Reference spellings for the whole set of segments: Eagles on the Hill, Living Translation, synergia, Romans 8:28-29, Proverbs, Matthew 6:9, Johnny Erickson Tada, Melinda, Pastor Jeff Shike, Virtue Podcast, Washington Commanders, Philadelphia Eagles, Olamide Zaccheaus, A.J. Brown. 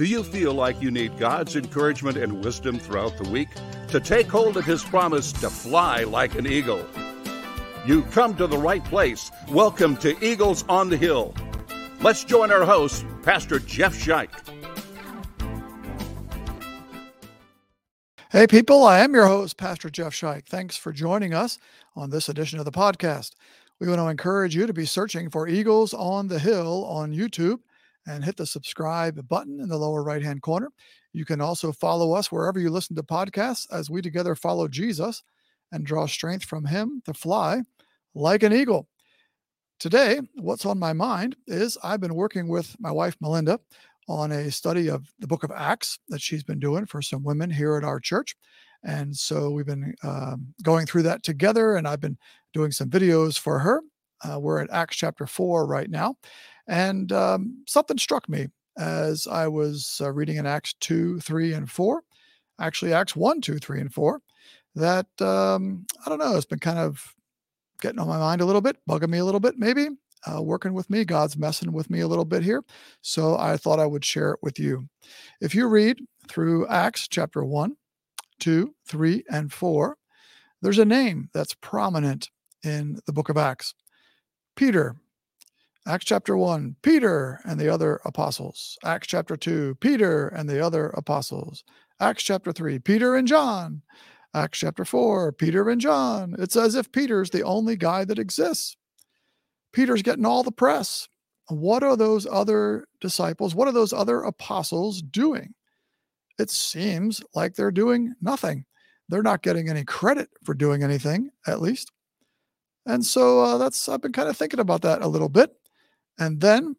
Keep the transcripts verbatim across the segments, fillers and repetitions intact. Do you feel like you need God's encouragement and wisdom throughout the week to take hold of His promise to fly like an eagle? You come to the right place. Welcome to Eagles on the Hill. Let's join our host, Pastor Jeff Shike. Hey people, I am your host, Pastor Jeff Shike. Thanks for joining us on this edition of the podcast. We want to encourage you to be searching for Eagles on the Hill on YouTube and hit the subscribe button in the lower right-hand corner. You can also follow us wherever you listen to podcasts as we together follow Jesus and draw strength from Him to fly like an eagle. Today, what's on my mind is I've been working with my wife, Melinda, on a study of the book of Acts that she's been doing for some women here at our church. And so we've been uh, going through that together, and I've been doing some videos for her. Uh, we're at Acts chapter four right now. And um, something struck me as I was uh, reading in Acts two, three, and four, actually Acts one, two, three, and four, that, um, I don't know, it's been kind of getting on my mind a little bit, bugging me a little bit maybe, uh, working with me. God's messing with me a little bit here. So I thought I would share it with you. If you read through Acts chapter one, two, three, and four, there's a name that's prominent in the book of Acts. Peter. Acts chapter one, Peter and the other apostles. Acts chapter two, Peter and the other apostles. Acts chapter three, Peter and John. Acts chapter four, Peter and John. It's as if Peter's the only guy that exists. Peter's getting all the press. What are those other disciples? What are those other apostles doing? It seems like they're doing nothing. They're not getting any credit for doing anything, at least. And so uh, that's I've been kind of thinking about that a little bit. And then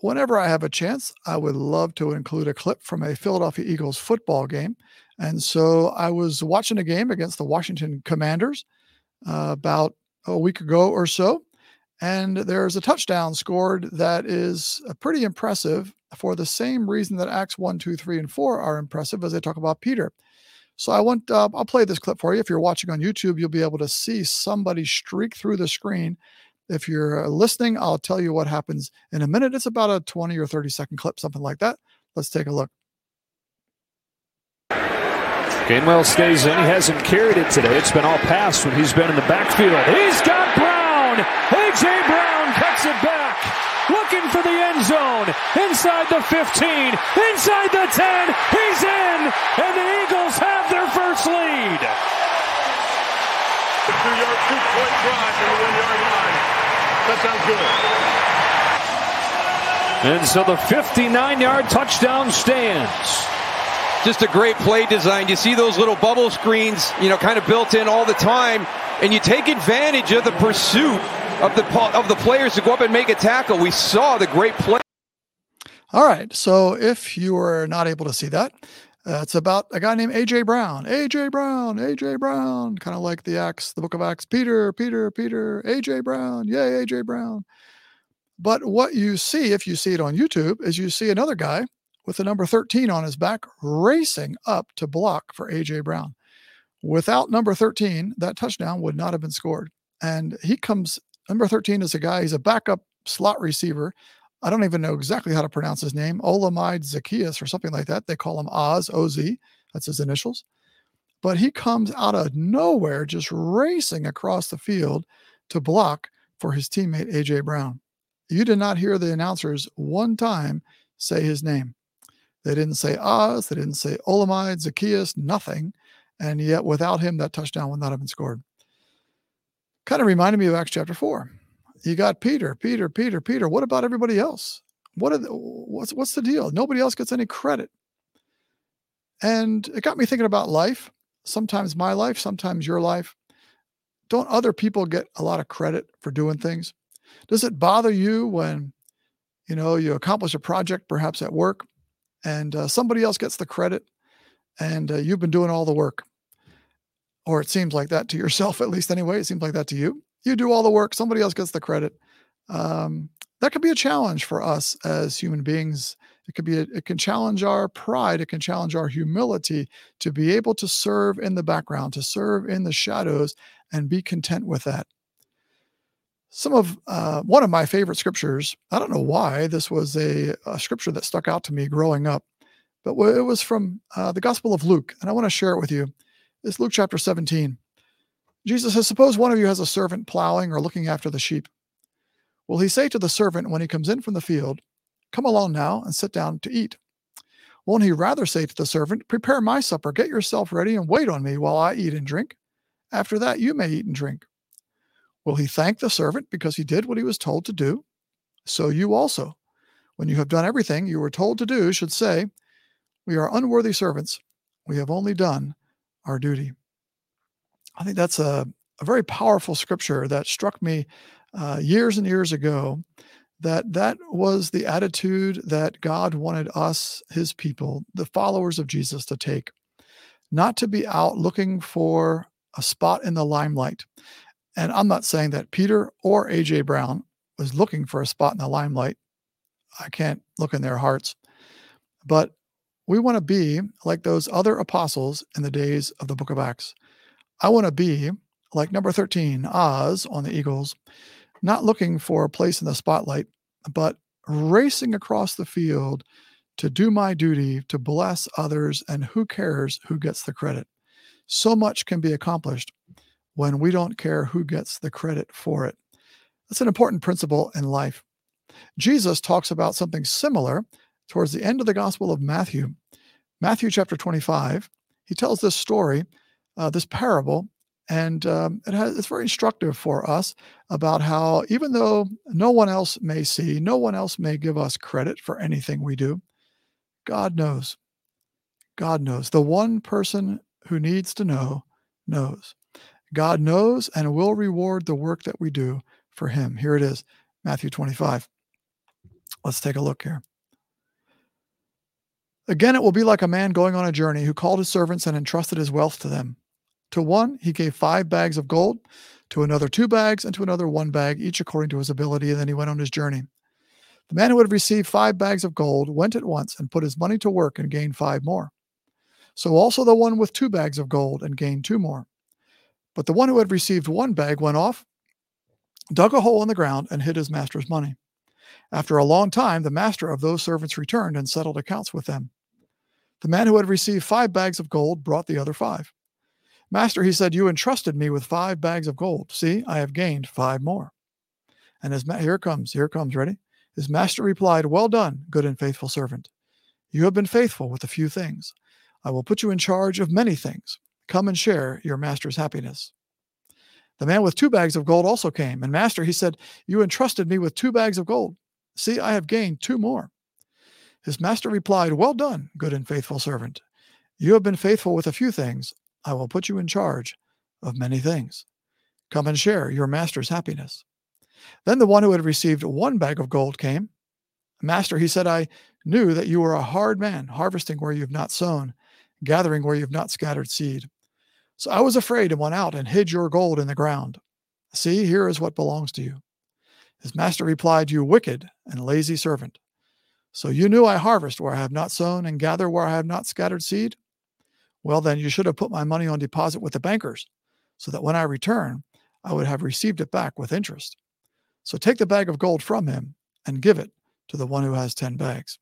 whenever I have a chance, I would love to include a clip from a Philadelphia Eagles football game. And so I was watching a game against the Washington Commanders uh, about a week ago or so. And there's a touchdown scored that is pretty impressive for the same reason that Acts one, two, three, and four are impressive as they talk about Peter. So I want, uh, I'll play this clip for you. If you're watching on YouTube, you'll be able to see somebody streak through the screen. If you're listening, I'll tell you what happens in a minute. It's about a twenty or thirty second clip, something like that. Let's take a look. Gainwell stays in. He hasn't carried it today. It's been all pass when he's been in the backfield. He's got Brown. A J. Brown cuts it back. Looking for the end zone. Inside the fifteen. Inside the ten. He's in. And the Eagles have their first lead. The two-yard, two-point drive to the one-yard line. That sounds good. And so the fifty-nine yard touchdown stands. Just a great play design. You see those little bubble screens, you know, kind of built in all the time, and you take advantage of the pursuit of the of the players to go up and make a tackle. We saw the great play. All right, so if you were not able to see that, Uh, it's about a guy named A J. Brown. A J. Brown, A J. Brown, kind of like the Acts, the book of Acts. Peter, Peter, Peter, A J. Brown, yay, A J. Brown. But what you see, if you see it on YouTube, is you see another guy with the number thirteen on his back racing up to block for A J. Brown. Without number thirteen, that touchdown would not have been scored. And he comes, number thirteen is a guy, he's a backup slot receiver. I don't even know exactly how to pronounce his name. Olamide Zaccheaus or something like that. They call him Oz, O Z. That's his initials. But he comes out of nowhere just racing across the field to block for his teammate, A J. Brown. You did not hear the announcers one time say his name. They didn't say Oz. They didn't say Olamide Zaccheaus, nothing. And yet without him, that touchdown would not have been scored. Kind of reminded me of Acts chapter four. You got Peter, Peter, Peter, Peter. What about everybody else? What are the, what's what's the deal? Nobody else gets any credit. And it got me thinking about life. Sometimes my life, sometimes your life. Don't other people get a lot of credit for doing things? Does it bother you when, you know, you accomplish a project, perhaps at work, and uh, somebody else gets the credit, and uh, you've been doing all the work? Or it seems like that to yourself, at least anyway. It seems like that to you. You do all the work. Somebody else gets the credit. Um, that could be a challenge for us as human beings. It could be. A, it can challenge our pride. It can challenge our humility to be able to serve in the background, to serve in the shadows, and be content with that. Some of uh, one of my favorite scriptures. I don't know why this was a, a scripture that stuck out to me growing up. But it was from uh, the Gospel of Luke, and I want to share it with you. It's Luke chapter seventeen. Jesus says, suppose one of you has a servant plowing or looking after the sheep. Will he say to the servant when he comes in from the field, come along now and sit down to eat? Won't he rather say to the servant, prepare my supper, get yourself ready, and wait on me while I eat and drink? After that, you may eat and drink. Will he thank the servant because he did what he was told to do? So you also, when you have done everything you were told to do, should say, we are unworthy servants. We have only done our duty. I think that's a, a very powerful scripture that struck me uh, years and years ago, that that was the attitude that God wanted us, his people, the followers of Jesus, to take. Not to be out looking for a spot in the limelight. And I'm not saying that Peter or A J. Brown was looking for a spot in the limelight. I can't look in their hearts. But we want to be like those other apostles in the days of the book of Acts. I want to be like number thirteen, Oz, on the Eagles, not looking for a place in the spotlight, but racing across the field to do my duty, to bless others, and who cares who gets the credit? So much can be accomplished when we don't care who gets the credit for it. That's an important principle in life. Jesus talks about something similar towards the end of the Gospel of Matthew. Matthew chapter twenty-five, he tells this story, uh, this parable, And um, it has, it's very instructive for us about how even though no one else may see, no one else may give us credit for anything we do, God knows. God knows. The one person who needs to know, knows. God knows and will reward the work that we do for him. Here it is, Matthew twenty-five. Let's take a look here. Again, it will be like a man going on a journey who called his servants and entrusted his wealth to them. To one, he gave five bags of gold, to another two bags, and to another one bag, each according to his ability, and then he went on his journey. The man who had received five bags of gold went at once and put his money to work and gained five more. So also the one with two bags of gold and gained two more. But the one who had received one bag went off, dug a hole in the ground, and hid his master's money. After a long time, the master of those servants returned and settled accounts with them. The man who had received five bags of gold brought the other five. Master, he said, you entrusted me with five bags of gold. See, I have gained five more. And his ma- here it comes, here it comes, ready? His master replied, well done, good and faithful servant. You have been faithful with a few things. I will put you in charge of many things. Come and share your master's happiness. The man with two bags of gold also came. And master, he said, you entrusted me with two bags of gold. See, I have gained two more. His master replied, well done, good and faithful servant. You have been faithful with a few things. I will put you in charge of many things. Come and share your master's happiness. Then the one who had received one bag of gold came. Master, he said, I knew that you were a hard man, harvesting where you have not sown, gathering where you have not scattered seed. So I was afraid and went out and hid your gold in the ground. See, here is what belongs to you. His master replied, you wicked and lazy servant. So you knew I harvest where I have not sown and gather where I have not scattered seed? Well, then you should have put my money on deposit with the bankers so that when I return, I would have received it back with interest. So take the bag of gold from him and give it to the one who has ten bags.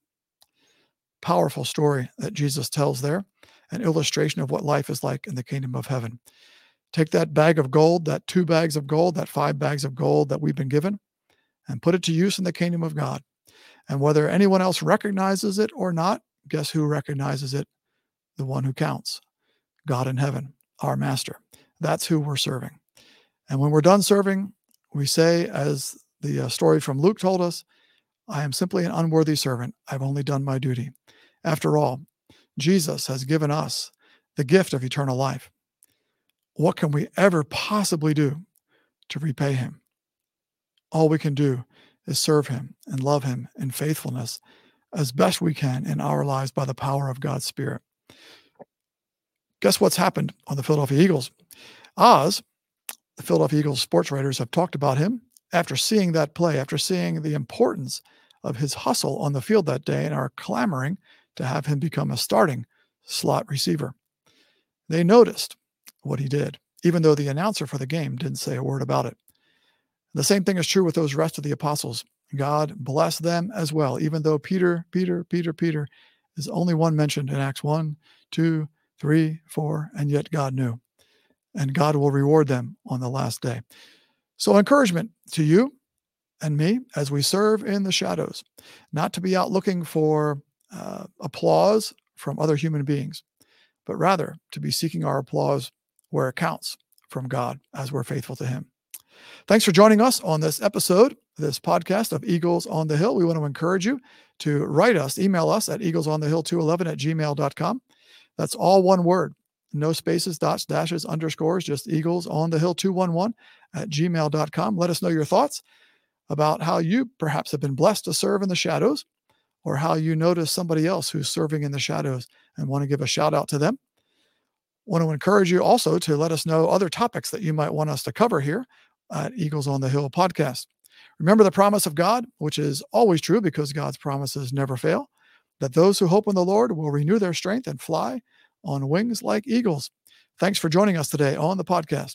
Powerful story that Jesus tells there, an illustration of what life is like in the kingdom of heaven. Take that bag of gold, that two bags of gold, that five bags of gold that we've been given, and put it to use in the kingdom of God. And whether anyone else recognizes it or not, guess who recognizes it? The one who counts, God in heaven, our master. That's who we're serving. And when we're done serving, we say, as the story from Luke told us, I am simply an unworthy servant. I've only done my duty. After all, Jesus has given us the gift of eternal life. What can we ever possibly do to repay him? All we can do is serve him and love him in faithfulness as best we can in our lives by the power of God's Spirit. Guess what's happened on the Philadelphia Eagles? Oz, the Philadelphia Eagles sports writers have talked about him after seeing that play, after seeing the importance of his hustle on the field that day and are clamoring to have him become a starting slot receiver. They noticed what he did, even though the announcer for the game didn't say a word about it. The same thing is true with those rest of the apostles. God bless them as well, even though Peter, Peter, Peter, Peter is only one mentioned in Acts one, two, three, four, and yet God knew. And God will reward them on the last day. So encouragement to you and me as we serve in the shadows, not to be out looking for uh, applause from other human beings, but rather to be seeking our applause where it counts from God as we're faithful to him. Thanks for joining us on this episode, this podcast of Eagles on the Hill. We want to encourage you to write us, email us at eagles on the hill two eleven at gmail dot com. That's all one word. No spaces, dots, dashes, underscores, just eagles on the hill two eleven at gmail dot com. Let us know your thoughts about how you perhaps have been blessed to serve in the shadows, or how you notice somebody else who's serving in the shadows and want to give a shout out to them. Want to encourage you also to let us know other topics that you might want us to cover here at Eagles on the Hill podcast. Remember the promise of God, which is always true because God's promises never fail, that those who hope in the Lord will renew their strength and fly on wings like eagles. Thanks for joining us today on the podcast.